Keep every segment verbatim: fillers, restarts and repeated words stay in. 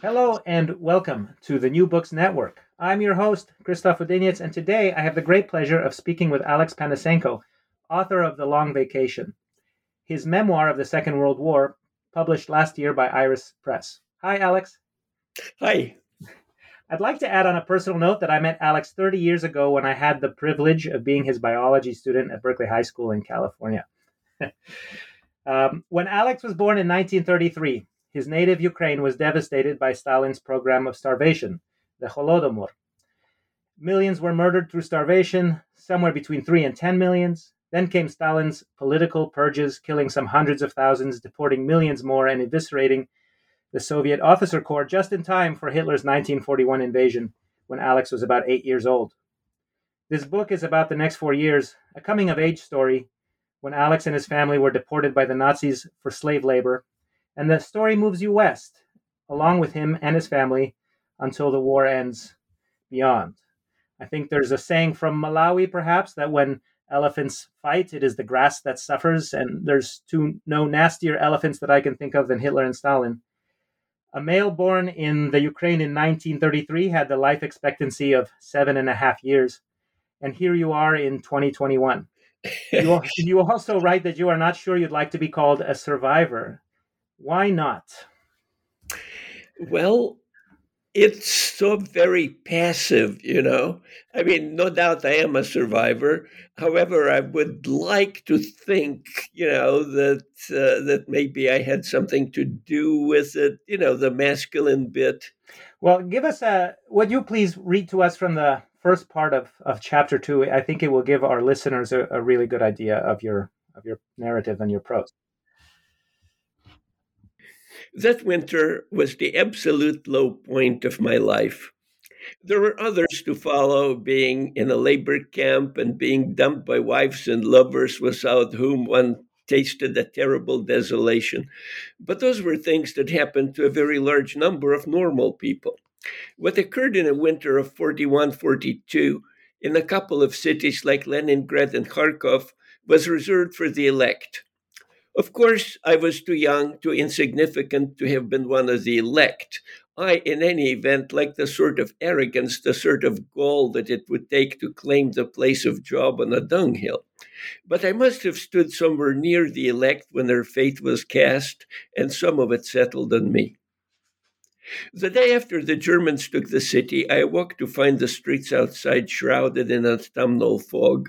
Hello and welcome to the New Books Network. I'm your host, Christoph Wodiniec, and today I have the great pleasure of speaking with Alex Panasenko, author of The Long Vacation, his memoir of the Second World War, published last year by Iris Press. Hi, Alex. Hi. I'd like to add on a personal note that I met Alex thirty years ago when I had the privilege of being his biology student at Berkeley High School in California. um, when Alex was born in nineteen thirty-three, his native Ukraine was devastated by Stalin's program of starvation, the Holodomor. Millions were murdered through starvation, somewhere between three and ten millions. Then came Stalin's political purges, killing some hundreds of thousands, deporting millions more, and eviscerating the Soviet officer corps just in time for Hitler's nineteen forty-one invasion, when Alex was about eight years old. This book is about the next four years, a coming-of-age story, when Alex and his family were deported by the Nazis for slave labor. And the story moves you west, along with him and his family, until the war ends beyond. I think there's a saying from Malawi, perhaps, that when elephants fight, it is the grass that suffers. And there's two no nastier elephants that I can think of than Hitler and Stalin. A male born in the Ukraine in nineteen thirty-three had the life expectancy of seven and a half years. And here you are in twenty twenty-one. You, you also write that you are not sure you'd like to be called a survivor. Why not? Well, it's so very passive, you know. I mean, no doubt I am a survivor. However, I would like to think, you know, that uh, that maybe I had something to do with it, you know, the masculine bit. Well, give us a, would you please read to us from the first part of, of chapter two? I think it will give our listeners a, a really good idea of your of your narrative and your prose. That winter was the absolute low point of my life. There were others to follow, being in a labor camp and being dumped by wives and lovers without whom one tasted a terrible desolation. But those were things that happened to a very large number of normal people. What occurred in a winter of forty-one forty-two in a couple of cities like Leningrad and Kharkov was reserved for the elect. Of course, I was too young, too insignificant to have been one of the elect. I, in any event, lacked the sort of arrogance, the sort of gall that it would take to claim the place of Job on a dunghill. But I must have stood somewhere near the elect when their fate was cast, and some of it settled on me. The day after the Germans took the city, I awoke to find the streets outside shrouded in autumnal fog.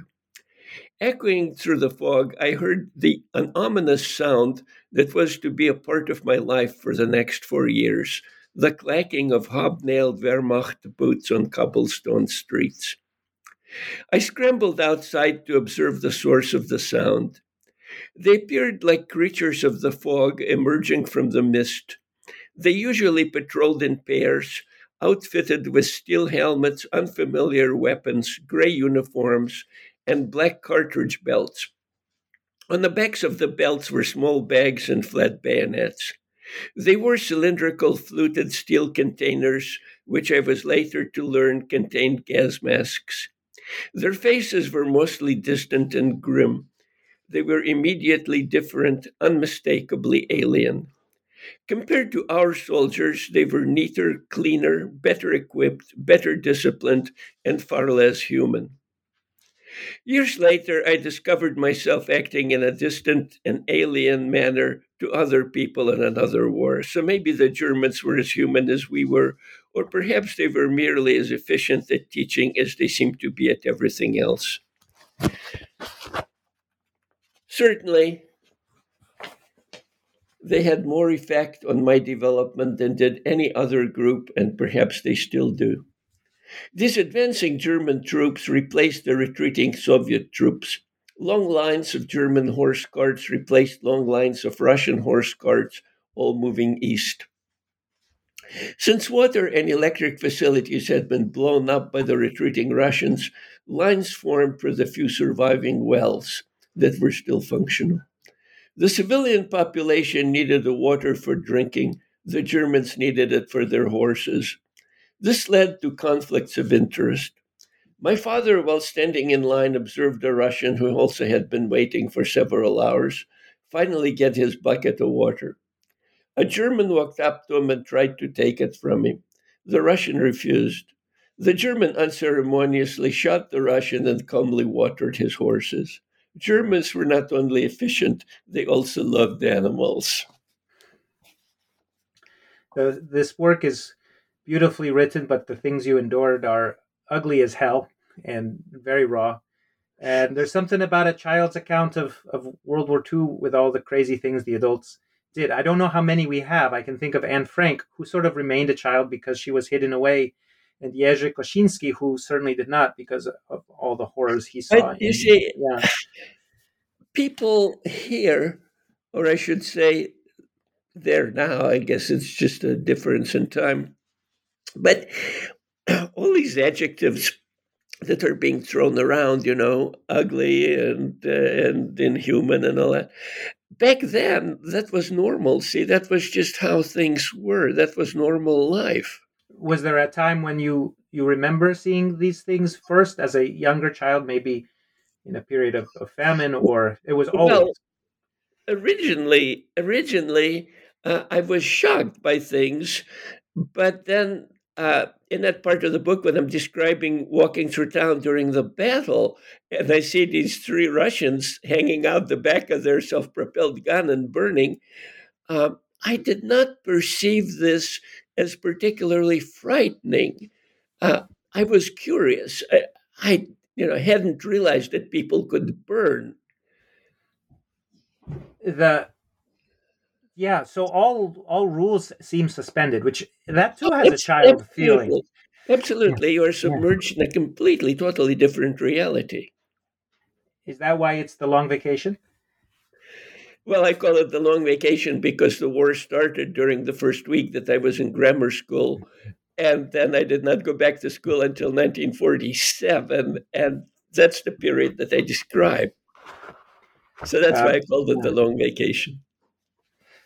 Echoing through the fog, I heard the, an ominous sound that was to be a part of my life for the next four years, the clacking of hobnailed Wehrmacht boots on cobblestone streets. I scrambled outside to observe the source of the sound. They appeared like creatures of the fog emerging from the mist. They usually patrolled in pairs, outfitted with steel helmets, unfamiliar weapons, gray uniforms, and black cartridge belts. On the backs of the belts were small bags and flat bayonets. They wore cylindrical fluted steel containers, which I was later to learn contained gas masks. Their faces were mostly distant and grim. They were immediately different, unmistakably alien. Compared to our soldiers, they were neater, cleaner, better equipped, better disciplined, and far less human. Years later, I discovered myself acting in a distant and alien manner to other people in another war. So maybe the Germans were as human as we were, or perhaps they were merely as efficient at teaching as they seemed to be at everything else. Certainly, they had more effect on my development than did any other group, and perhaps they still do. These advancing German troops replaced the retreating Soviet troops. Long lines of German horse carts replaced long lines of Russian horse carts, all moving east. Since water and electric facilities had been blown up by the retreating Russians, lines formed for the few surviving wells that were still functional. The civilian population needed the water for drinking. The Germans needed it for their horses. This led to conflicts of interest. My father, while standing in line, observed a Russian who also had been waiting for several hours, finally get his bucket of water. A German walked up to him and tried to take it from him. The Russian refused. The German unceremoniously shot the Russian and calmly watered his horses. Germans were not only efficient, they also loved animals. Uh, this work is beautifully written, but the things you endured are ugly as hell and very raw. And there's something about a child's account of, of World War Two with all the crazy things the adults did. I don't know how many we have. I can think of Anne Frank, who sort of remained a child because she was hidden away, and Jerzy Kosinski, who certainly did not because of all the horrors he saw. You see, yeah. People here, or I should say there now, I guess it's just a difference in time, but all these adjectives that are being thrown around, you know, ugly and uh, and inhuman and all that. Back then, that was normal. See, that was just how things were. That was normal life. Was there a time when you, you remember seeing these things first as a younger child, maybe in a period of, of famine, or it was always? Well, originally, originally uh, I was shocked by things, but then uh, in that part of the book when I'm describing walking through town during the battle, and I see these three Russians hanging out the back of their self-propelled gun and burning, uh, I did not perceive this as particularly frightening. Uh, I was curious. I, I, you know, hadn't realized that people could burn. The yeah. So all all rules seem suspended, which that too has it's, a child absolutely, feeling. Absolutely, you are submerged yeah. in a completely, totally different reality. Is that why it's the long vacation? Well, I call it the long vacation because the war started during the first week that I was in grammar school. And then I did not go back to school until nineteen forty-seven. And that's the period that I describe. So that's why I called it the long vacation.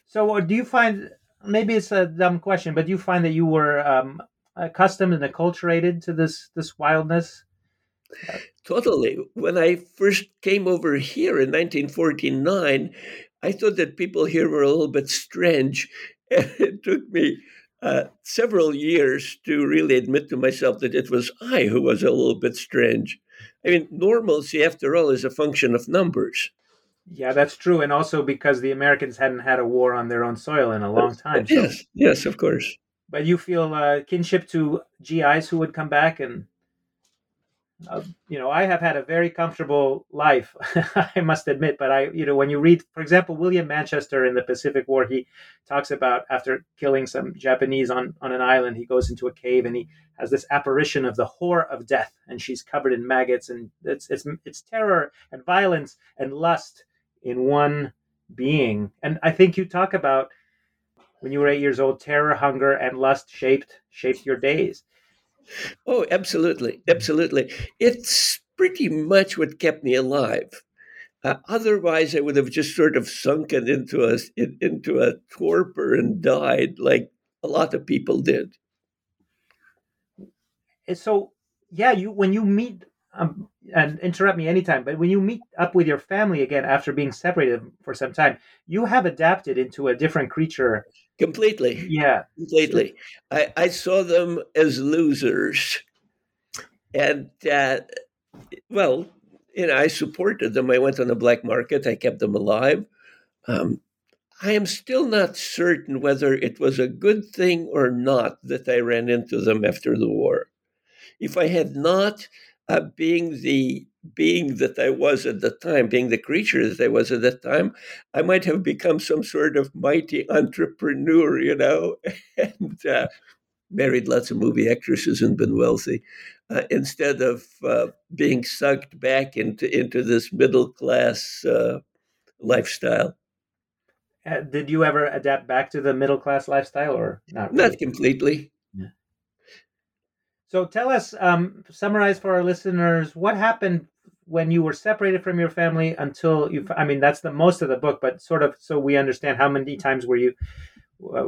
So do you find, maybe it's a dumb question, but do you find that you were um, accustomed and acculturated to this this wildness? Totally. When I first came over here in nineteen forty-nine, I thought that people here were a little bit strange. It took me uh, several years to really admit to myself that it was I who was a little bit strange. I mean, normalcy, after all, is a function of numbers. Yeah, that's true. And also because the Americans hadn't had a war on their own soil in a long time. So. Yes, yes, of course. But you feel uh, kinship to G Is who would come back and... Uh, you know, I have had a very comfortable life, I must admit, but I, you know, when you read, for example, William Manchester in the Pacific War, he talks about after killing some Japanese on, on an island, he goes into a cave and he has this apparition of the whore of death, and she's covered in maggots, and it's it's it's terror and violence and lust in one being. And I think you talk about when you were eight years old, terror, hunger, and lust shaped shaped your days. Oh, absolutely. Absolutely. It's pretty much what kept me alive. Uh, otherwise, I would have just sort of sunken into a, into a torpor and died like a lot of people did. So, yeah, you when you meet, um, and interrupt me anytime, but when you meet up with your family again after being separated for some time, you have adapted into a different creature. Completely. Yeah. Completely. I, I saw them as losers. And, uh, well, you know, I supported them. I went on the black market. I kept them alive. Um, I am still not certain whether it was a good thing or not that I ran into them after the war. If I had not, uh, being the being that I was at the time, being the creature that I was at that time, I might have become some sort of mighty entrepreneur, you know, and uh, married lots of movie actresses and been wealthy, uh, instead of uh, being sucked back into, into this middle class uh, lifestyle. Uh, did you ever adapt back to the middle class lifestyle, or not really? Not completely. Yeah. So tell us, um, summarize for our listeners, what happened when you were separated from your family until you, I mean, that's the most of the book, but sort of so we understand how many times were you uh,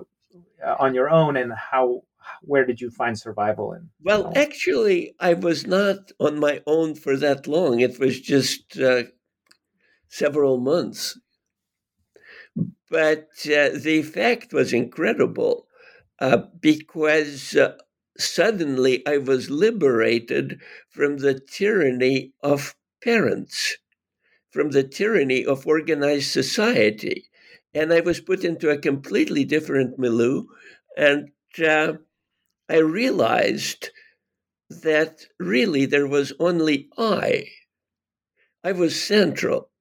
on your own and how, where did you find survival? And Well, how? Actually, I was not on my own for that long. It was just uh, several months. But uh, the effect was incredible uh, because uh, suddenly I was liberated from the tyranny of parents, from the tyranny of organized society. And I was put into a completely different milieu. And uh, I realized that really there was only I. I was central.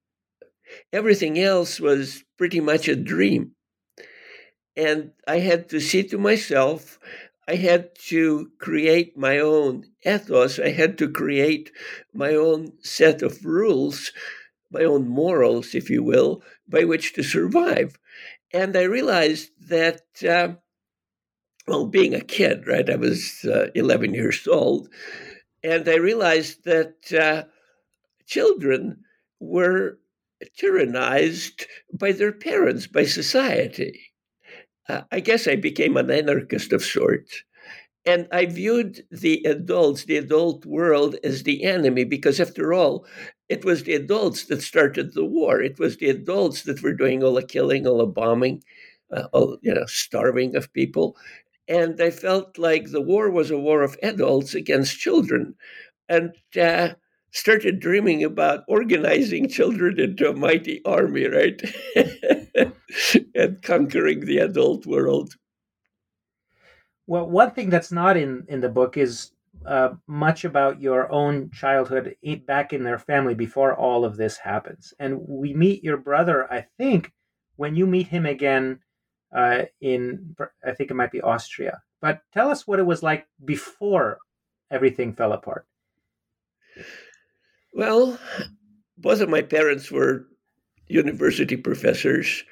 Everything else was pretty much a dream. And I had to see to myself, I had to create my own ethos, I had to create my own set of rules, my own morals, if you will, by which to survive. And I realized that, uh, well, being a kid, right, I was uh, eleven years old, and I realized that uh, children were tyrannized by their parents, by society. Uh, I guess I became an anarchist of sorts. And I viewed the adults, the adult world as the enemy, because after all, it was the adults that started the war. It was the adults that were doing all the killing, all the bombing, uh, all, you know, starving of people. And I felt like the war was a war of adults against children. And uh, started dreaming about organizing children into a mighty army, right? And conquering the adult world. Well, one thing that's not in, in the book is uh, much about your own childhood back in their family before all of this happens. And we meet your brother, I think, when you meet him again uh, in, I think it might be Austria. But tell us what it was like before everything fell apart. Well, both of my parents were university professors.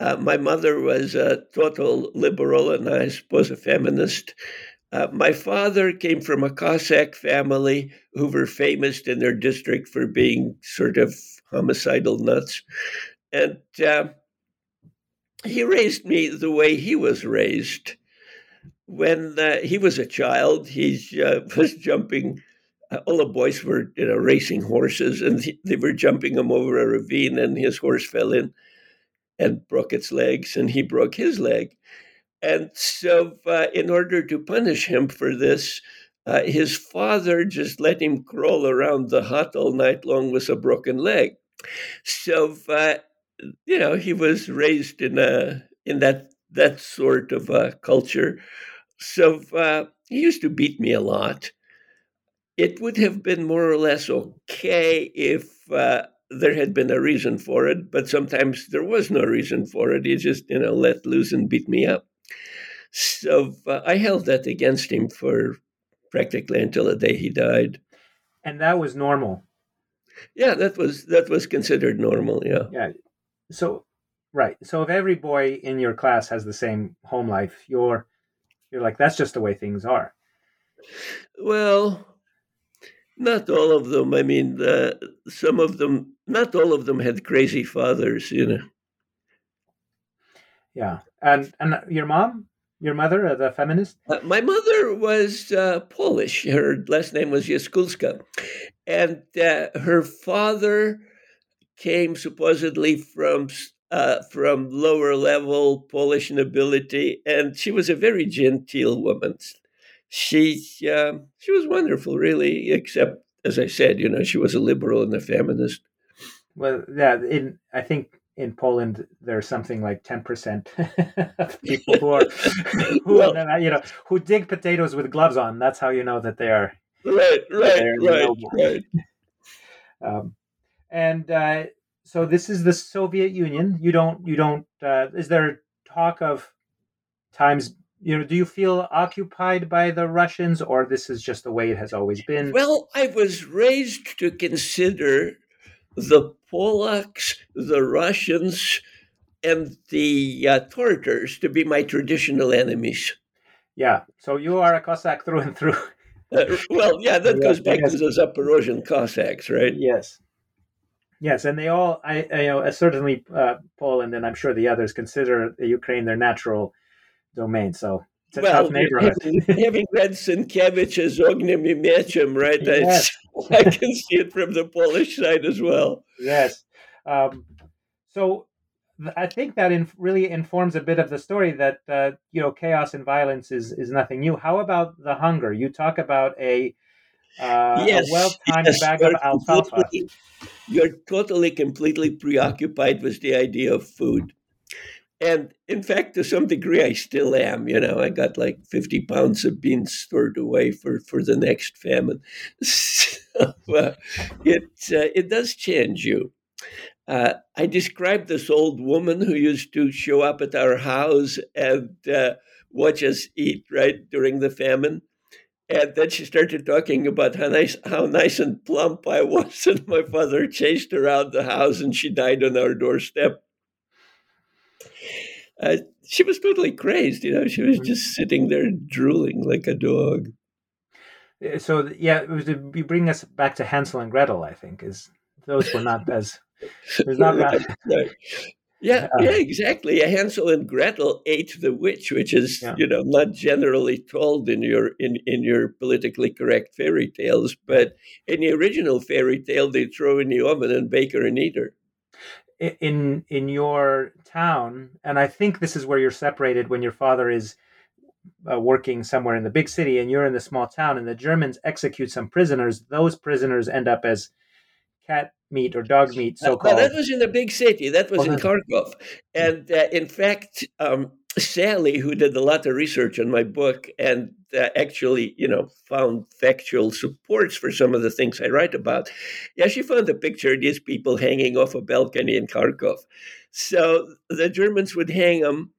Uh, my mother was a total liberal and I suppose a feminist. Uh, my father came from a Cossack family who were famous in their district for being sort of homicidal nuts. And uh, he raised me the way he was raised. When uh, he was a child, he uh, was jumping all the boys were, you know, racing horses, and they were jumping him over a ravine, and his horse fell in and broke its legs, and he broke his leg. And so uh, in order to punish him for this, uh, his father just let him crawl around the hut all night long with a broken leg. So, uh, you know, he was raised in a in that, that sort of a culture. So uh, he used to beat me a lot. It would have been more or less okay if uh, there had been a reason for it, but sometimes there was no reason for it. He just, you know, let loose and beat me up. So uh, I held that against him for practically until the day he died. And that was normal. Yeah, that was that was considered normal. Yeah. Yeah. So, right. So if every boy in your class has the same home life, you're you're like, that's just the way things are. Well. Not all of them. I mean, uh, some of them, not all of them had crazy fathers, you know. Yeah. And and your mom, your mother, the feminist? Uh, my mother was uh, Polish. Her last name was Jaskulska. And uh, her father came supposedly from uh, from lower level Polish nobility. And she was a very genteel woman. She uh, she was wonderful, really, except, as I said, you know, she was a liberal and a feminist. Well, yeah, in, I think in Poland, there's something like ten percent of people who are, who well, are, you know, who dig potatoes with gloves on. That's how you know that they are. Right, right, right, right. Um, and uh, so this is the Soviet Union. You don't, you don't, uh, is there talk of times... You know, do you feel occupied by the Russians, or this is just the way it has always been? Well, I was raised to consider the Polacks, the Russians, and the uh, Tartars to be my traditional enemies. Yeah, so you are a Cossack through and through. uh, well, yeah, that yeah, goes back yes. to those Zaporozhian Cossacks, right? Yes. Yes, and they all, I, I you know, certainly uh, Poland, and I'm sure the others consider Ukraine their natural domain. So it's a well, tough neighborhood. Having, having read Sienkiewicz's Ogniem I Mieczem, right? Yes. I, I can see it from the Polish side as well. Yes. Um, so I think that in, really informs a bit of the story that uh, you know chaos and violence is is nothing new. How about the hunger? You talk about a. Uh, yes, a well-timed yes, bag of alfalfa. You're totally, completely preoccupied with the idea of food. And in fact, to some degree, I still am. You know, I got like fifty pounds of beans stored away for, for the next famine. So uh, it, uh, it does change you. Uh, I described this old woman who used to show up at our house and uh, watch us eat, right, during the famine. And then she started talking about how nice how nice and plump I was, and my father chased her out the house, and she died on our doorstep. Uh, she was totally crazed, you know. She was just sitting there drooling like a dog. So, yeah, it was, you bring us back to Hansel and Gretel, I think, is those were not as... Was not right, right. Yeah, yeah, exactly. Hansel and Gretel ate the witch, which is, yeah. you know, not generally told in your in, in your politically correct fairy tales, but in the original fairy tale, they throw in the oven and bake her and eat her. In in your town, and I think this is where you're separated when your father is uh, working somewhere in the big city and you're in the small town, and the Germans execute some prisoners. Those prisoners end up as cat meat or dog meat, so-called. Uh, that was in the big city. That was oh, in Kharkov. And uh, in fact, um, Sally, who did a lot of research on my book and uh, actually, you know, found factual supports for some of the things I write about, yeah, she found a picture of these people hanging off a balcony in Kharkov. So the Germans would hang them.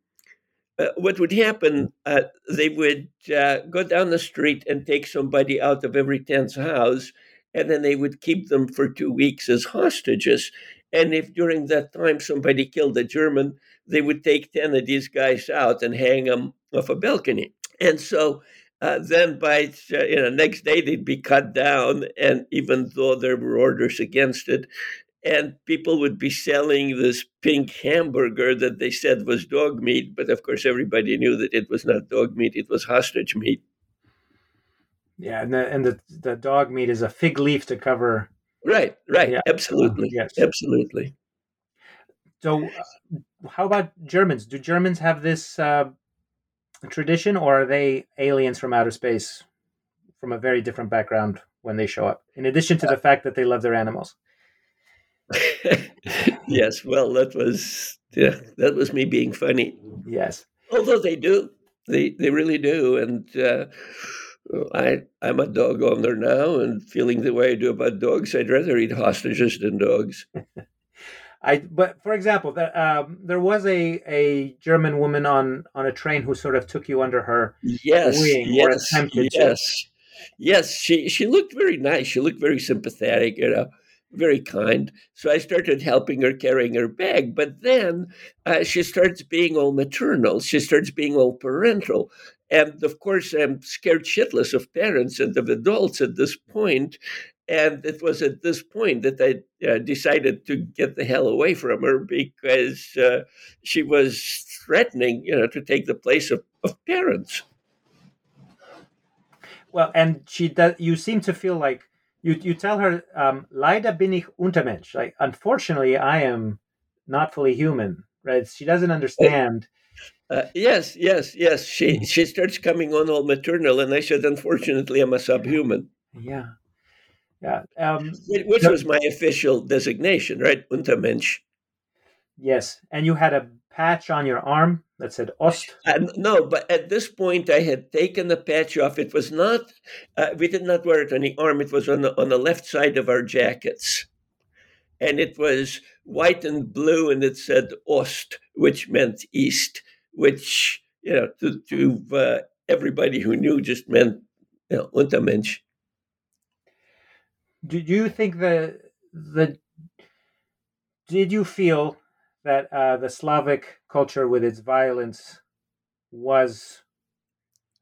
Uh, what would happen, uh, they would uh, go down the street and take somebody out of every tenth house, and then they would keep them for two weeks as hostages. And if during that time somebody killed a German, they would take ten of these guys out and hang them off a balcony. And so uh, then by uh, you know next day they'd be cut down, and even though there were orders against it, and people would be selling this pink hamburger that they said was dog meat, but of course everybody knew that it was not dog meat, it was hostage meat. Yeah, and the and the, the dog meat is a fig leaf to cover. Right, right, yeah. absolutely, uh, yes. absolutely. So, uh, how about Germans? Do Germans have this uh, tradition, or are they aliens from outer space, from a very different background when they show up? In addition to the fact that they love their animals. Yes, well, that was yeah, that was me being funny. Yes, although they do, they they really do, and. Uh, I, I'm a dog owner now, and feeling the way I do about dogs, I'd rather eat hostages than dogs. I, but for example, the, um, there was a, a German woman on, on a train who sort of took you under her yes, wing yes, or attempted yes, to. Yes, yes. She, she looked very nice. She looked very sympathetic, you know, very kind. So I started helping her, carrying her bag. But then uh, she starts being all maternal. She starts being all parental. And of course, I'm scared shitless of parents and of adults at this point. And it was at this point that I uh, decided to get the hell away from her, because uh, she was threatening, you know, to take the place of, of parents. Well, and she does. You seem to feel like you you tell her, um, "Leider bin ich Untermensch." Like, unfortunately, I am not fully human. Right? She doesn't understand. Oh. Uh, yes, yes, yes. She she starts coming on all maternal, and I said, unfortunately, I'm a subhuman. Yeah, yeah. Um, Which no, was my official designation, right? Untermensch. Yes, and you had a patch on your arm that said Ost. Uh, no, but at this point, I had taken the patch off. It was not. Uh, we did not wear it on the arm. It was on the, on the left side of our jackets. And it was white and blue, and it said Ost, which meant East, which, you know, to, to uh, everybody who knew just meant, you know, Untermensch. Did you think the, the, did you feel that uh, the Slavic culture with its violence was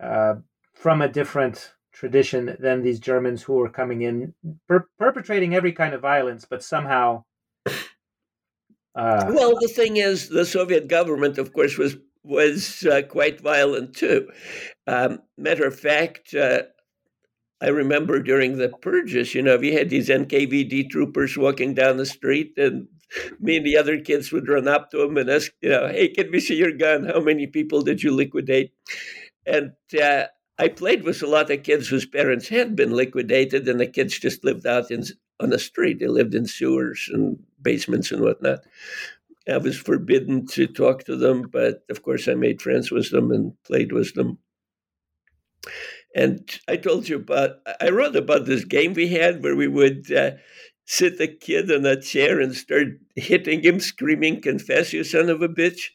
uh, from a different tradition than these Germans who were coming in, per- perpetrating every kind of violence, but somehow... Uh, well, the thing is, the Soviet government, of course, was was uh, quite violent, too. Um, matter of fact, uh, I remember during the purges, you know, we had these N K V D troopers walking down the street, and me and the other kids would run up to them and ask, you know, hey, can we see your gun? How many people did you liquidate? And uh, I played with a lot of kids whose parents had been liquidated, and the kids just lived out in, on the street. They lived in sewers and basements and whatnot. I was forbidden to talk to them, but of course I made friends with them and played with them. And I told you about, I wrote about this game we had where we would uh, sit a kid on a chair and start hitting him, screaming, confess, you son of a bitch.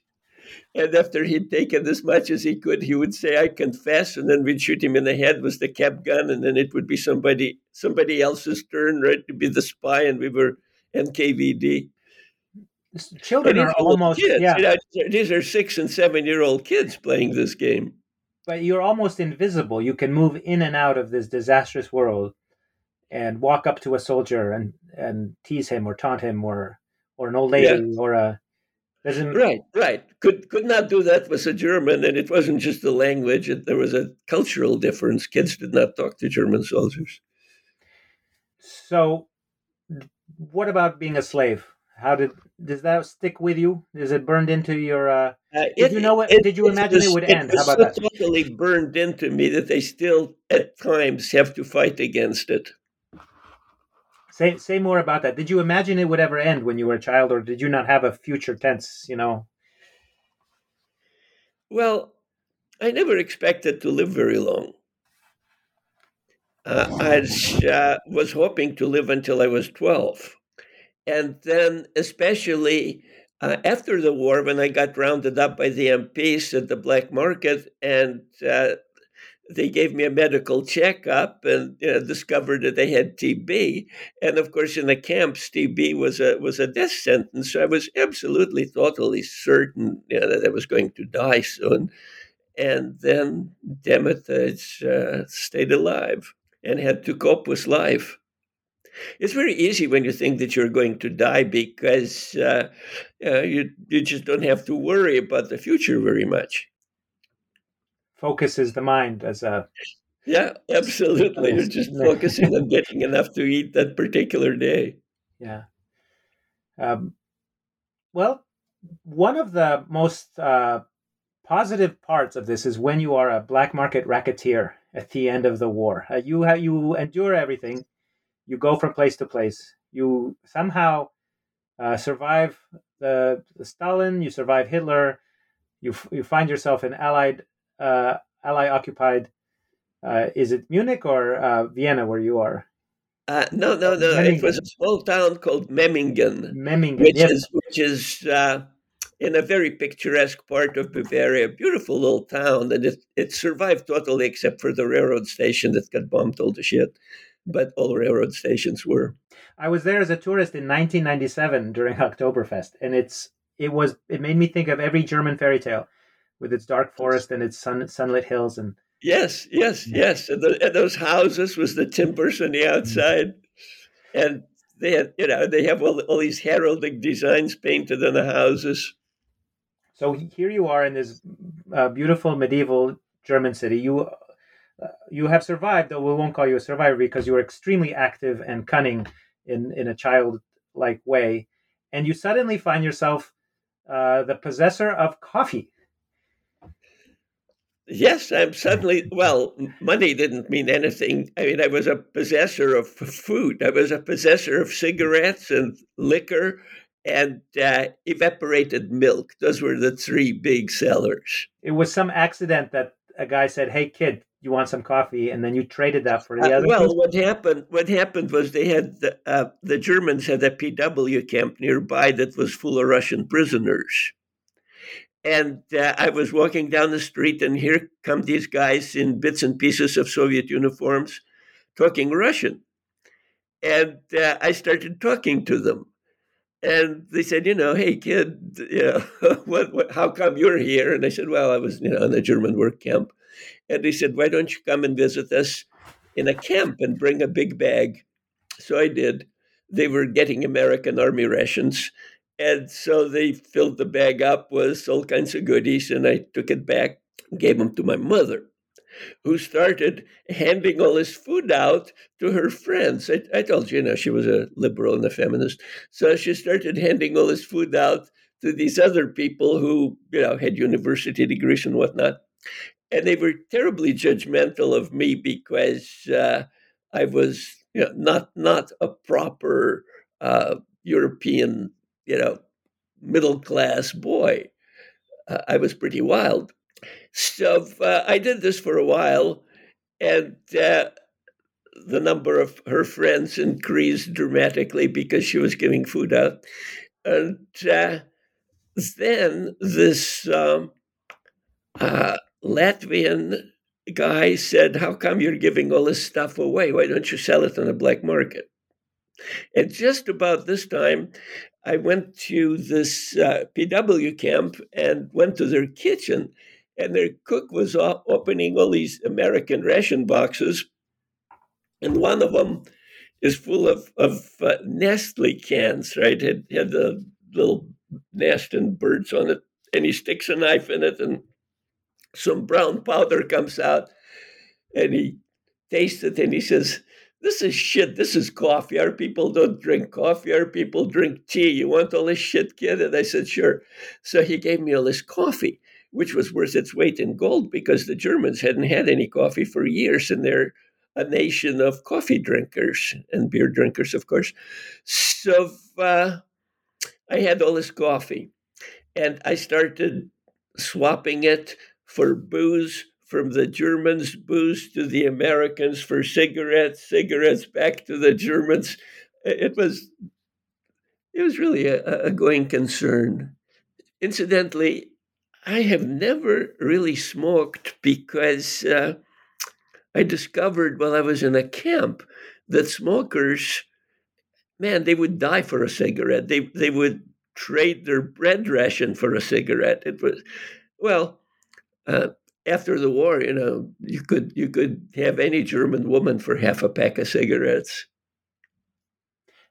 And after he'd taken as much as he could, he would say, I confess, and then we'd shoot him in the head with the cap gun, and then it would be somebody somebody else's turn, right, to be the spy, and we were N K V D. Children are almost, kids, yeah. You know, these are six and seven-year-old kids playing this game. But you're almost invisible. You can move in and out of this disastrous world and walk up to a soldier and, and tease him or taunt him or or an old lady yeah. or a... An... Right, right. Could could not do that with a German, and it wasn't just the language. It, there was a cultural difference. Kids did not talk to German soldiers. So what about being a slave? How did does that stick with you? Is it burned into your? Uh, uh, it, did you know? It, it, did you imagine it, was, it would it end? How about so that? Totally burned into me that they still, at times, have to fight against it. Say say more about that. Did you imagine it would ever end when you were a child, or did you not have a future tense? You know. Well, I never expected to live very long. Uh, I uh, was hoping to live until I was twelve. And then, especially uh, after the war, when I got rounded up by the M Ps at the black market, and uh, they gave me a medical checkup and you know, discovered that they had T B. And of course, in the camps, T B was a was a death sentence. So I was absolutely, totally certain you know, that I was going to die soon. And then, damn it, I uh, stayed alive and had to cope with life. It's very easy when you think that you're going to die because uh, you, know, you you just don't have to worry about the future very much. Focuses the mind as a... Yeah, absolutely. You're just focusing on getting enough to eat that particular day. Yeah. Um, well, one of the most uh, positive parts of this is when you are a black market racketeer at the end of the war. Uh, you ha- you endure everything. You go from place to place. You somehow uh, survive the, the Stalin. You survive Hitler. You f- you find yourself in Allied uh, Allied occupied. Uh, is it Munich or uh, Vienna where you are? Uh, no, no, no. Memmingen. It was a small town called Memmingen, Memmingen which yes. is which is uh, in a very picturesque part of Bavaria. Beautiful little town, and it it survived totally except for the railroad station that got bombed all the shit. But all railroad stations were. I was there as a tourist in nineteen ninety-seven during Oktoberfest, and it's it was it made me think of every German fairy tale, with its dark forest and its sun, sunlit hills and. Yes, yes, yes, and, the, and those houses with the timbers on the outside, and they had you know they have all, all these heraldic designs painted on the houses. So here you are in this uh, beautiful medieval German city. You. Uh, you have survived, though we won't call you a survivor because you were extremely active and cunning in, in a childlike way. And you suddenly find yourself uh, the possessor of coffee. Yes, I'm suddenly, well, money didn't mean anything. I mean, I was a possessor of food. I was a possessor of cigarettes and liquor and uh, evaporated milk. Those were the three big sellers. It was some accident that a guy said, hey, kid, you want some coffee, and then you traded that for the other. Uh, well, people. what happened? What happened was they had the, uh, the Germans had a P W camp nearby that was full of Russian prisoners, and uh, I was walking down the street, and here come these guys in bits and pieces of Soviet uniforms, talking Russian, and uh, I started talking to them, And they said, you know, hey, kid, you know, what, what, how come you're here? And I said, well, I was, you know, on a German work camp. And they said, why don't you come and visit us in a camp and bring a big bag? So I did. They were getting American Army rations. And so they filled the bag up with all kinds of goodies. And I took it back and gave them to my mother, who started handing all this food out to her friends. I, I told you, you know, she was a liberal and a feminist. So she started handing all this food out to these other people who, you know, had university degrees and whatnot. And they were terribly judgmental of me because uh, I was, you know, not, not a proper uh, European, you know, middle-class boy. Uh, I was pretty wild. So uh, I did this for a while, and uh, the number of her friends increased dramatically because she was giving food out. And uh, then this um, uh, Latvian guy said, how come you're giving all this stuff away? Why don't you sell it on the black market? And just about this time, I went to this uh, P W camp and went to their kitchen. And their cook was opening all these American ration boxes. And one of them is full of, of uh, Nestle cans, right? It had the little nest and birds on it. And he sticks a knife in it, and some brown powder comes out. And he tastes it, and he says, this is shit. This is coffee. Our people don't drink coffee. Our people drink tea. You want all this shit, kid? And I said, sure. So he gave me all this coffee, which was worth its weight in gold because the Germans hadn't had any coffee for years, and they're a nation of coffee drinkers and beer drinkers, of course. So uh, I had all this coffee, and I started swapping it for booze, from the Germans' booze to the Americans, for cigarettes, cigarettes back to the Germans. It was, it was really a, a going concern. Incidentally, I have never really smoked because uh, I discovered while I was in a camp that smokers, man, they would die for a cigarette. They they would trade their bread ration for a cigarette. It was, well, uh, after the war, you know, you could you could have any German woman for half a pack of cigarettes.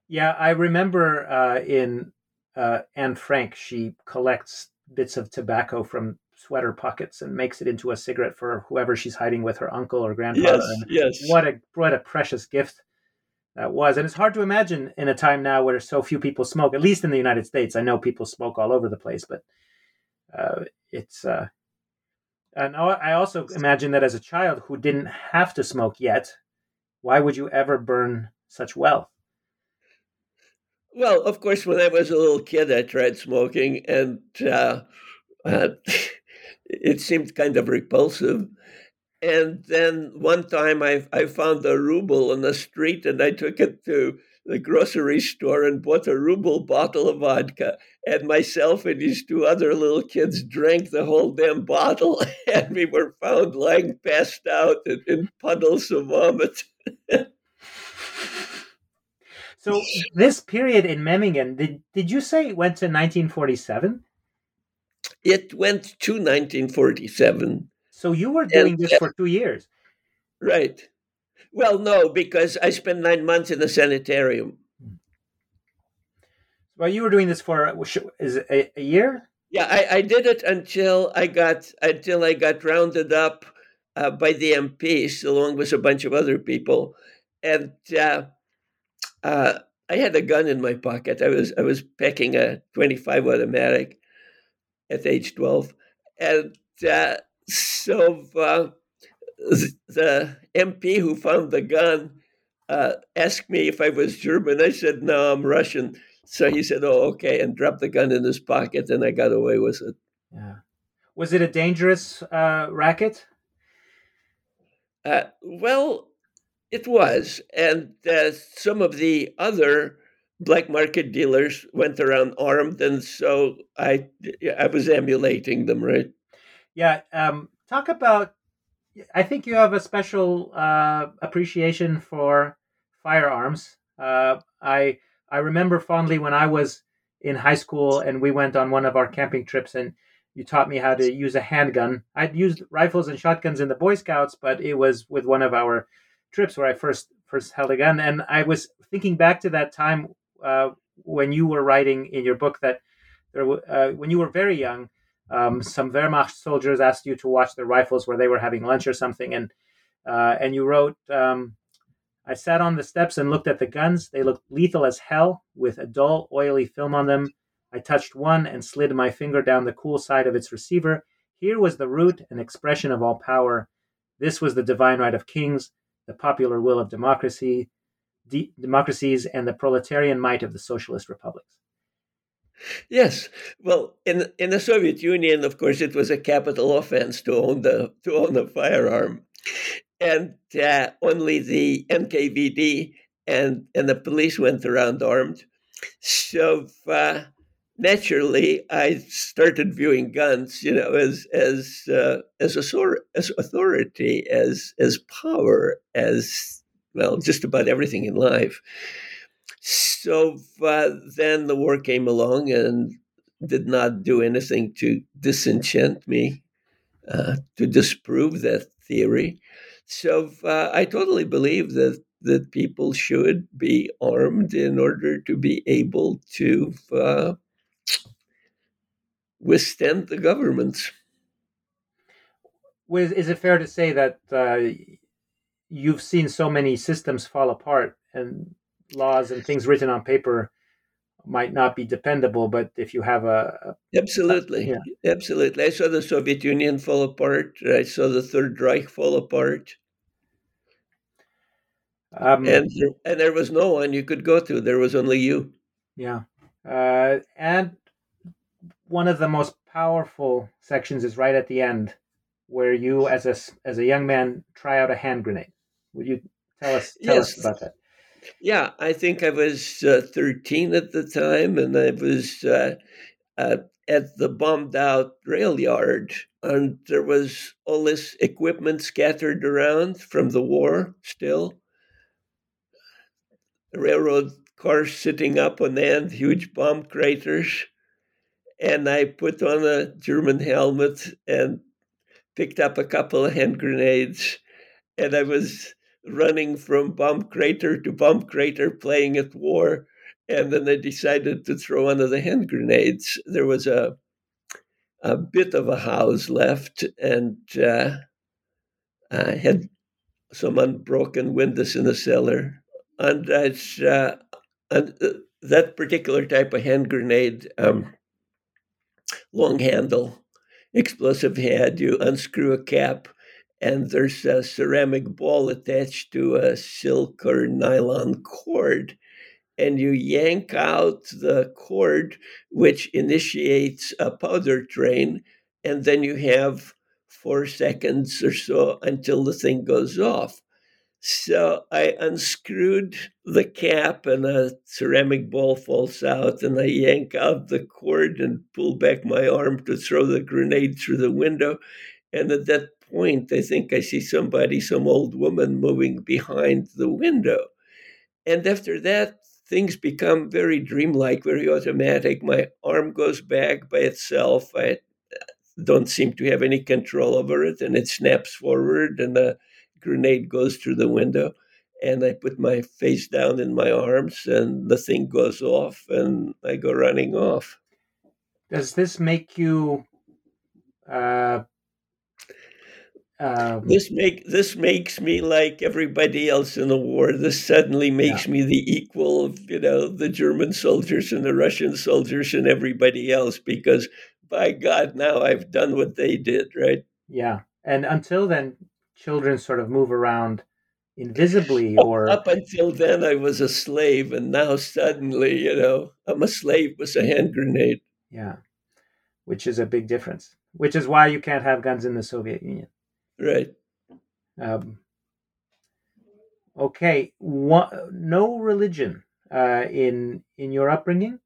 Yeah, I remember uh, in uh, Anne Frank, she collects bits of tobacco from sweater pockets and makes it into a cigarette for whoever she's hiding with, her uncle or grandfather. Yes, yes. What a what a precious gift that was. And it's hard to imagine in a time now where so few people smoke, at least in the United States. I know people smoke all over the place, but uh, it's... Uh, and I also imagine that as a child who didn't have to smoke yet, why would you ever burn such wealth? Well, of course, when I was a little kid, I tried smoking, and uh, uh, it seemed kind of repulsive. And then one time I, I found a ruble on the street, and I took it to the grocery store and bought a ruble bottle of vodka. And myself and these two other little kids drank the whole damn bottle, and we were found lying passed out in, in puddles of vomit. So this period in Memmingen, did, did you say it went to nineteen forty-seven? It went to nineteen forty-seven. So you were doing and, this for two years. Right. Well, no, because I spent nine months in the sanitarium. Well, you were doing this for is it a, a year? Yeah, I, I did it until I got until I got rounded up uh, by the M Ps, along with a bunch of other people, and. Uh, Uh, I had a gun in my pocket. I was I was packing a twenty-five automatic at age twelve, and uh, so uh, the M P who found the gun uh, asked me if I was German. I said, "No, I'm Russian." So he said, "Oh, okay," and dropped the gun in his pocket, and I got away with it. Yeah. Was it a dangerous uh, racket? Uh, well. It was, and uh, some of the other black market dealers went around armed, and so I, I was emulating them, right? Yeah. Um, talk about. I think you have a special uh, appreciation for firearms. Uh, I I remember fondly when I was in high school, and we went on one of our camping trips, and you taught me how to use a handgun. I'd used rifles and shotguns in the Boy Scouts, but it was with one of our trips where I first first held a gun. And I was thinking back to that time uh, when you were writing in your book that there, uh, when you were very young, um, some Wehrmacht soldiers asked you to watch their rifles where they were having lunch or something, and uh, and you wrote, um, I sat on the steps and looked at the guns. They looked lethal as hell with a dull, oily film on them. I touched one and slid my finger down the cool side of its receiver. Here was the root and expression of all power. This was the divine right of kings, the popular will of democracy, de- democracies, and the proletarian might of the socialist republics. Yes, well, in in the Soviet Union, of course, it was a capital offense to own the to own a firearm, and uh, only the N K V D and and the police went around armed. So. Uh, Naturally, I started viewing guns, you know, as as uh, as, a, as authority, as as power, as well, just about everything in life. So uh, then the war came along and did not do anything to disenchant me, uh, to disprove that theory. So uh, I totally believe that that people should be armed in order to be able to. Uh, withstand the governments. Is it fair to say that uh, you've seen so many systems fall apart and laws and things written on paper might not be dependable, but if you have a... a Absolutely. A, yeah. Absolutely. I saw the Soviet Union fall apart. I saw the Third Reich fall apart. Um, and, and there was no one you could go to. There was only you. Yeah. Uh, and one of the most powerful sections is right at the end, where you, as a as a young man, try out a hand grenade. Would you tell us tell yes. us about that? Yeah, I think I was uh, thirteen at the time, and I was uh, uh, at the bombed-out rail yard, and there was all this equipment scattered around from the war still. The railroad cars sitting up on end, huge bomb craters. And I put on a German helmet and picked up a couple of hand grenades. And I was running from bomb crater to bomb crater playing at war. And then I decided to throw one of the hand grenades. There was a a bit of a house left, and uh, I had some unbroken windows in the cellar. And that's... Uh, And that particular type of hand grenade, um, long handle, explosive head, you unscrew a cap, and there's a ceramic ball attached to a silk or nylon cord. And you yank out the cord, which initiates a powder train, and then you have four seconds or so until the thing goes off. So I unscrewed the cap and a ceramic ball falls out, and I yank out the cord and pull back my arm to throw the grenade through the window. And at that point, I think I see somebody, some old woman moving behind the window. And after that, things become very dreamlike, very automatic. My arm goes back by itself. I don't seem to have any control over it, and it snaps forward, and the grenade goes through the window, and I put my face down in my arms, and the thing goes off, and I go running off. Does this make you? Uh, um... This make this makes me like everybody else in the war. This suddenly makes yeah. me the equal of, you know, the German soldiers and the Russian soldiers and everybody else, because by God, now I've done what they did, right? Yeah, and until then. Children sort of move around invisibly, or up until then I was a slave, and now suddenly, you know, I'm a slave with a hand grenade. Yeah, which is a big difference. Which is why you can't have guns in the Soviet Union, right? Um, okay, One, no religion uh, in in your upbringing.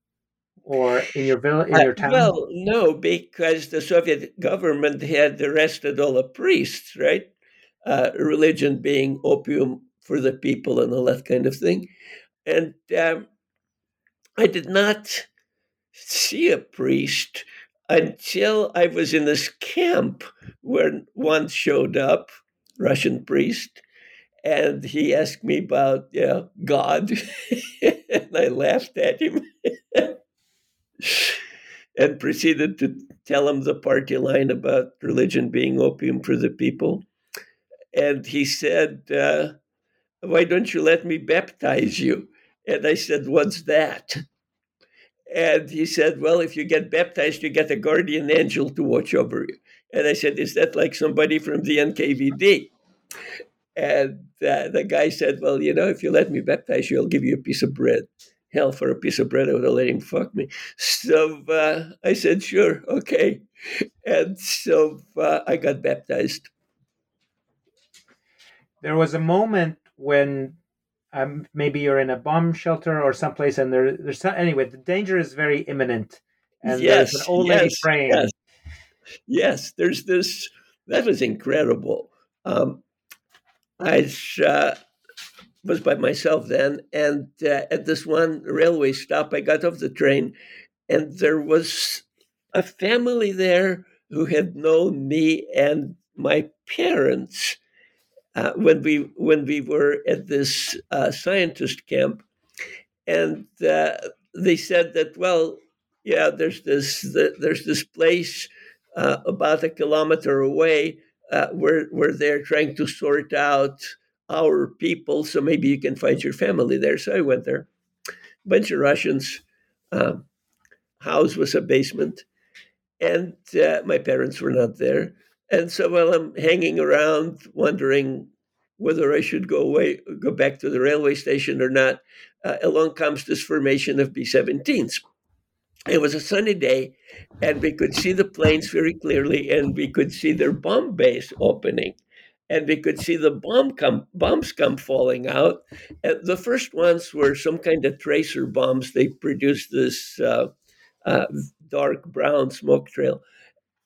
Or in your village, in your town? Uh, well, no, because the Soviet government had arrested all the priests, right? Uh, religion being opium for the people and all that kind of thing. And um, I did not see a priest until I was in this camp where one showed up, Russian priest, and he asked me about yeah, God, and I laughed at him and proceeded to tell him the party line about religion being opium for the people. And he said, uh, why don't you let me baptize you? And I said, what's that? And he said, well, if you get baptized, you get a guardian angel to watch over you. And I said, is that like somebody from the N K V D? And uh, the guy said, well, you know, if you let me baptize you, I'll give you a piece of bread. Hell, for a piece of bread, I would have let him fuck me. So uh, I said, sure, okay. And so uh, I got baptized. There was a moment when um, maybe you're in a bomb shelter or someplace, and there, there's some, anyway, the danger is very imminent. And yes, there's an old yes, lady praying. Yes. yes, there's this, that was incredible. Um, I uh, was by myself then, and uh, at this one railway stop, I got off the train, and there was a family there who had known me and my parents uh, when we when we were at this uh, scientist camp, and uh, they said that, well, yeah, there's this the, there's this place uh, about a kilometer away. Uh, we're, we're there trying to sort out our people, so maybe you can find your family there. So I went there. Bunch of Russians. Uh, house was a basement. And uh, my parents were not there. And so while I'm hanging around, wondering whether I should go away, go back to the railway station or not, uh, along comes this formation of B seventeens. It was a sunny day, and we could see the planes very clearly, and we could see their bomb base opening, and we could see the bomb come, bombs come falling out. And the first ones were some kind of tracer bombs. They produced this uh, uh, dark brown smoke trail,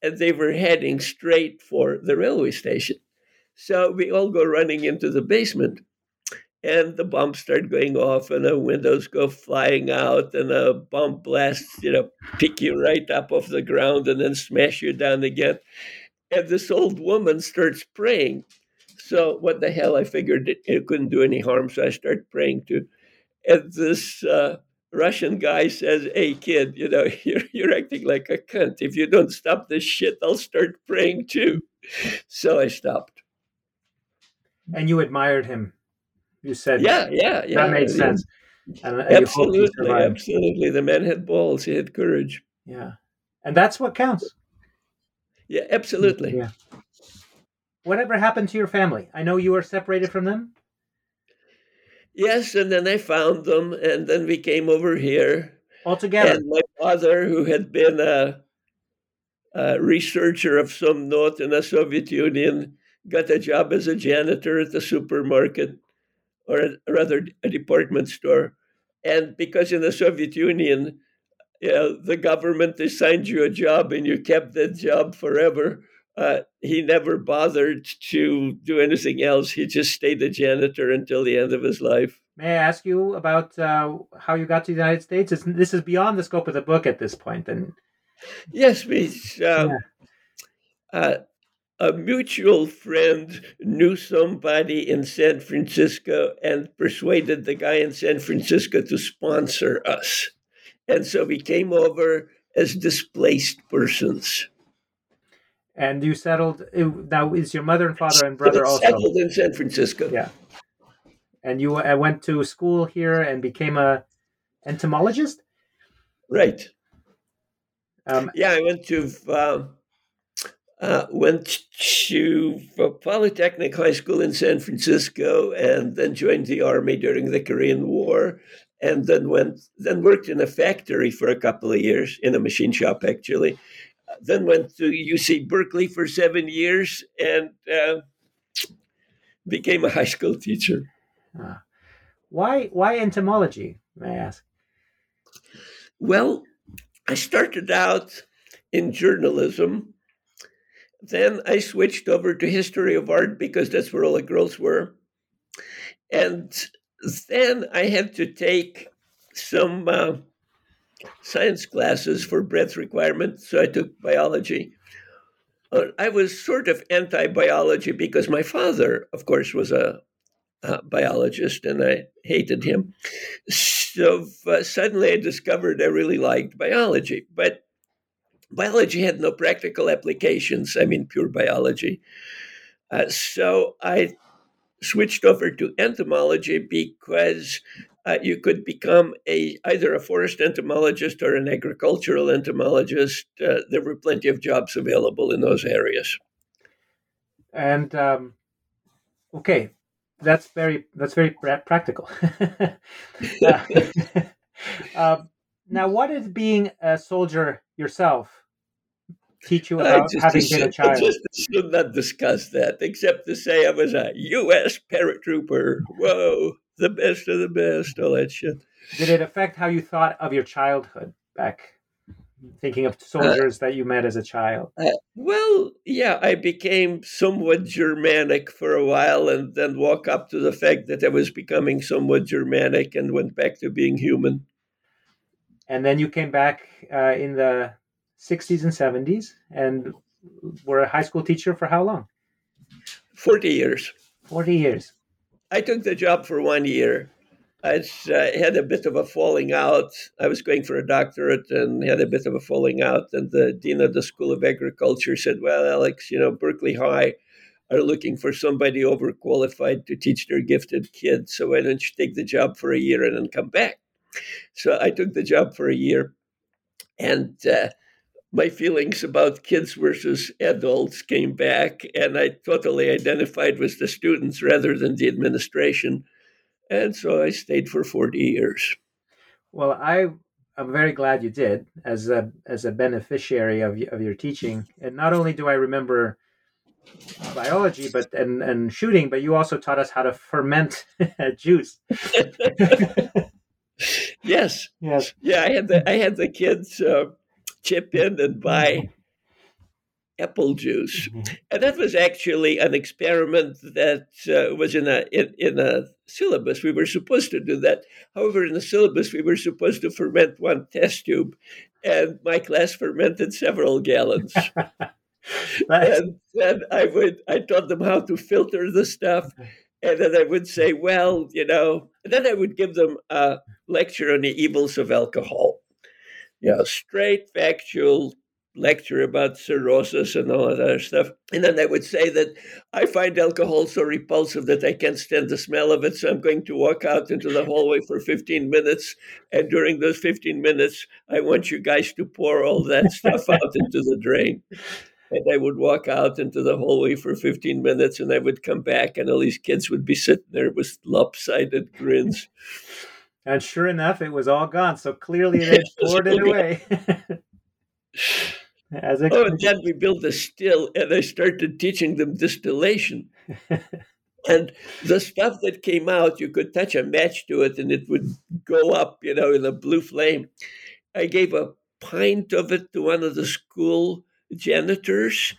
and they were heading straight for the railway station. So we all go running into the basement. And the bombs start going off, and the windows go flying out, and a bomb blast, you know, pick you right up off the ground and then smash you down again. And this old woman starts praying. So what the hell? I figured it, it couldn't do any harm, so I start praying too. And this uh, Russian guy says, hey, kid, you know, you're, you're acting like a cunt. If you don't stop this shit, I'll start praying too. So I stopped. And you admired him. You said, yeah, yeah, yeah. That made sense. Yeah. And absolutely, absolutely. The man had balls. He had courage. Yeah. And that's what counts. Yeah, absolutely. Yeah. Whatever happened to your family? I know you were separated from them. Yes. And then I found them. And then we came over here. All together. And my father, who had been a, a researcher of some note in the Soviet Union, got a job as a janitor at the supermarket. Or rather, a department store. And because in the Soviet Union, you know, the government assigned you a job and you kept that job forever, uh, he never bothered to do anything else. He just stayed a janitor until the end of his life. May I ask you about uh, how you got to the United States? It's, this is beyond the scope of the book at this point. And yes, we... Um, yeah. uh, A mutual friend knew somebody in San Francisco and persuaded the guy in San Francisco to sponsor us. And so we came over as displaced persons. And you settled, now is your mother and father and brother also? Settled in San Francisco. Yeah. And you went to school here and became an entomologist? Right. Um, yeah, I went to... Uh, Uh, went to Polytechnic High School in San Francisco, and then joined the army during the Korean War, and then went, then worked in a factory for a couple of years, in a machine shop actually. Uh, then went to U C Berkeley for seven years and uh, became a high school teacher. Uh, why? Why entomology? May I ask? Well, I started out in journalism. Then I switched over to history of art because that's where all the girls were. And then I had to take some uh, science classes for breadth requirement, so I took biology. Uh, I was sort of anti-biology because my father, of course, was a, a biologist, and I hated him. So uh, suddenly I discovered I really liked biology. But biology had no practical applications, I mean, pure biology. Uh, so I switched over to entomology because uh, you could become a either a forest entomologist or an agricultural entomologist. Uh, there were plenty of jobs available in those areas. And um, okay, that's very that's very pra- practical. uh, uh, now, what did being a soldier yourself teach you about just having assume, been a child? I just should not discuss that, except to say I was a U S paratrooper. Whoa, the best of the best, all that shit. Did it affect how you thought of your childhood back, thinking of soldiers uh, that you met as a child? Uh, well, yeah, I became somewhat Germanic for a while and then woke up to the fact that I was becoming somewhat Germanic and went back to being human. And then you came back uh, in the sixties and seventies, and were a high school teacher for how long? forty years. forty years. I took the job for one year. I had a bit of a falling out. I was going for a doctorate and had a bit of a falling out. And the dean of the School of Agriculture said, well, Alex, you know, Berkeley High are looking for somebody overqualified to teach their gifted kids. So why don't you take the job for a year and then come back? So I took the job for a year. And uh, my feelings about kids versus adults came back, and I totally identified with the students rather than the administration. And so I stayed for forty years. Well, I, I'm very glad you did as a as a beneficiary of of your teaching. And not only do I remember biology but and, and shooting, but you also taught us how to ferment juice. Yes. Yes. Yeah, I had the, I had the kids... Uh, chip in and buy apple juice. Mm-hmm. And that was actually an experiment that uh, was in a in, in a syllabus. We were supposed to do that. However, in the syllabus, we were supposed to ferment one test tube, and my class fermented several gallons. And then I would I taught them how to filter the stuff, and then I would say, well, you know, and then I would give them a lecture on the evils of alcohol. Yeah, straight factual lecture about cirrhosis and all that other stuff. And then I would say that I find alcohol so repulsive that I can't stand the smell of it, so I'm going to walk out into the hallway for fifteen minutes. And during those fifteen minutes, I want you guys to pour all that stuff out into the drain. And I would walk out into the hallway for fifteen minutes, and I would come back, and all these kids would be sitting there with lopsided grins. And sure enough, it was all gone. So clearly they it poured it away. As oh, and then we built a still, and I started teaching them distillation. And the stuff that came out, you could touch a match to it, and it would go up, you know, in a blue flame. I gave a pint of it to one of the school janitors,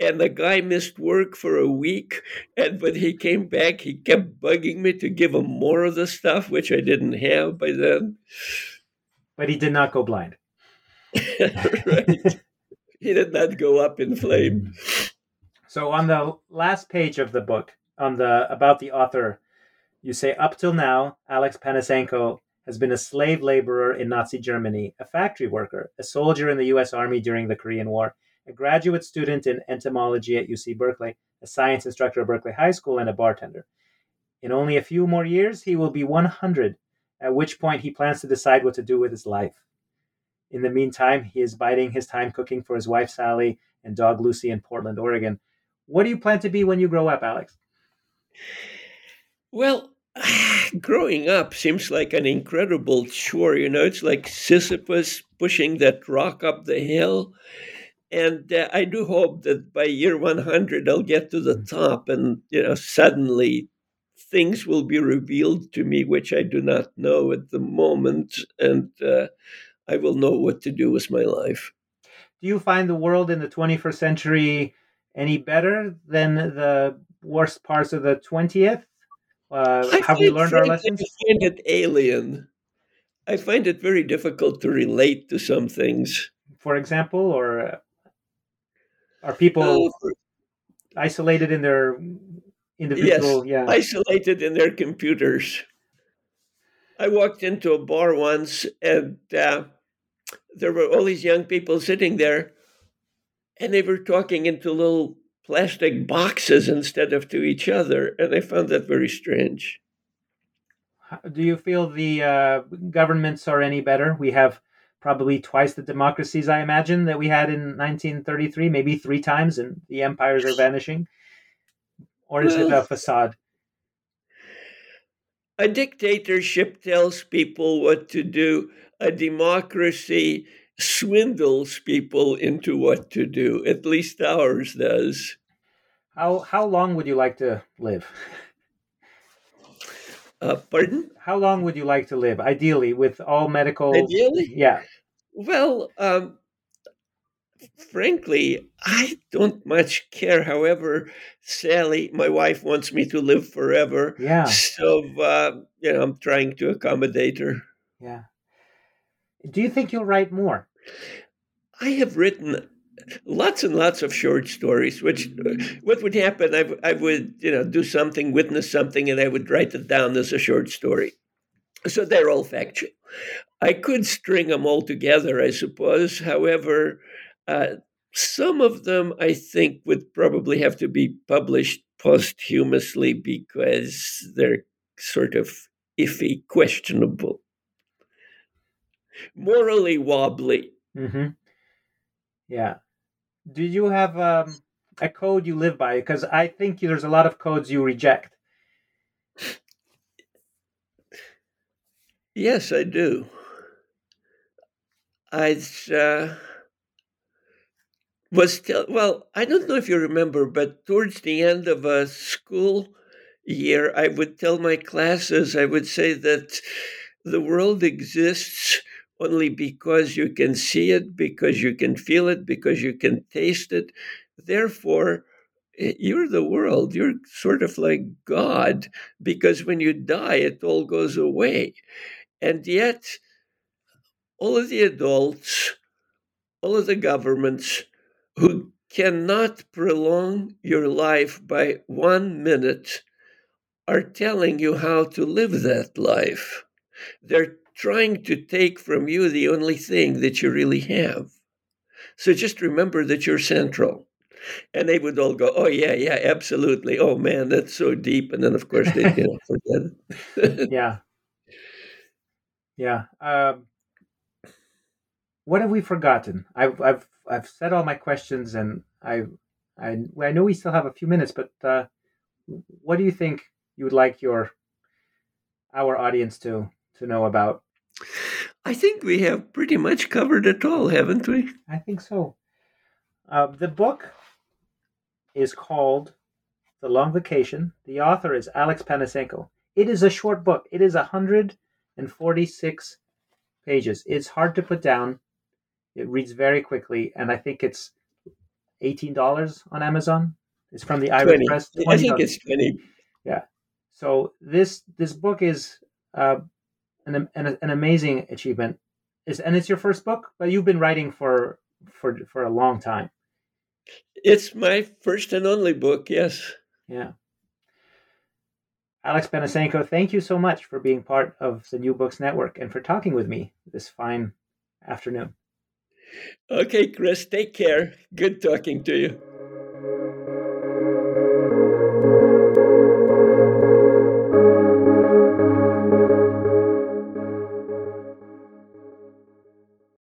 and the guy missed work for a week. And when he came back, he kept bugging me to give him more of the stuff, which I didn't have by then. But he did not go blind. Right. He did not go up in flame. So on the last page of the book, on the about the author, you say, up till now, Alex Panasenko has been a slave laborer in Nazi Germany, a factory worker, a soldier in the U S Army during the Korean War, a graduate student in entomology at U C Berkeley, a science instructor at Berkeley High School, and a bartender. In only a few more years, he will be one hundred, at which point he plans to decide what to do with his life. In the meantime, he is biding his time cooking for his wife, Sally, and dog, Lucy, in Portland, Oregon. What do you plan to be when you grow up, Alex? Well, growing up seems like an incredible chore. You know, it's like Sisyphus pushing that rock up the hill. And uh, I do hope that by year one hundred, I'll get to the top, and you know, suddenly things will be revealed to me, which I do not know at the moment, and uh, I will know what to do with my life. Do you find the world in the twenty-first century any better than the worst parts of the twentieth? Uh, have we learned our lessons? I find it alien. I find it very difficult to relate to some things. For example, or are people oh, for, isolated in their individual? Yes, yeah. Isolated in their computers. I walked into a bar once, and uh, there were all these young people sitting there, and they were talking into little plastic boxes instead of to each other, and I found that very strange. Do you feel the uh, governments are any better? We have probably twice the democracies, I imagine, that we had in nineteen thirty-three, maybe three times, and the empires are vanishing. Or is well, it a facade? A dictatorship tells people what to do. A democracy swindles people into what to do. At least ours does. How how long would you like to live? Uh, pardon? How long would you like to live, ideally, with all medical... Ideally? Yeah. Well, um, frankly, I don't much care. However, Sally, my wife, wants me to live forever. Yeah. So, uh, you know, I'm trying to accommodate her. Yeah. Do you think you'll write more? I have written lots and lots of short stories, which what would happen, I, I would, you know, do something, witness something, and I would write it down as a short story. So they're all factual. I could string them all together, I suppose. However, uh, some of them, I think, would probably have to be published posthumously because they're sort of iffy, questionable, morally wobbly. Mm-hmm. Yeah. Do you have um, a code you live by? Because I think there's a lot of codes you reject. Yes, I do. I uh, was tell- well, I don't know if you remember, but towards the end of a school year, I would tell my classes, I would say that the world exists only because you can see it, because you can feel it, because you can taste it. Therefore, you're the world. You're sort of like God, because when you die, it all goes away. And yet, all of the adults, all of the governments who cannot prolong your life by one minute are telling you how to live that life. They're trying to take from you the only thing that you really have. So just remember that you're central. And they would all go, oh, yeah, yeah, absolutely. Oh, man, that's so deep. And then, of course, they you know, forget it. Yeah. Yeah. Um, what have we forgotten? I've, I've, I've said all my questions, and I, I, I know we still have a few minutes, but uh, what do you think you would like your our audience to to know about? I think we have pretty much covered it all, haven't we? I think so. Uh, the book is called The Long Vacation. The author is Alex Panasenko. It is a short book. It is one hundred forty-six pages. It's hard to put down. It reads very quickly, and I think it's eighteen dollars on Amazon. It's from the Iris Press. I think it's twenty. Yeah. So this this book is... Uh, An, an an amazing achievement, is, and it's your first book, but you've been writing for for for a long time. It's my first and only book, yes. Yeah. Alex Panasenko, thank you so much for being part of the New Books Network and for talking with me this fine afternoon. Okay, Chris, take care. Good talking to you.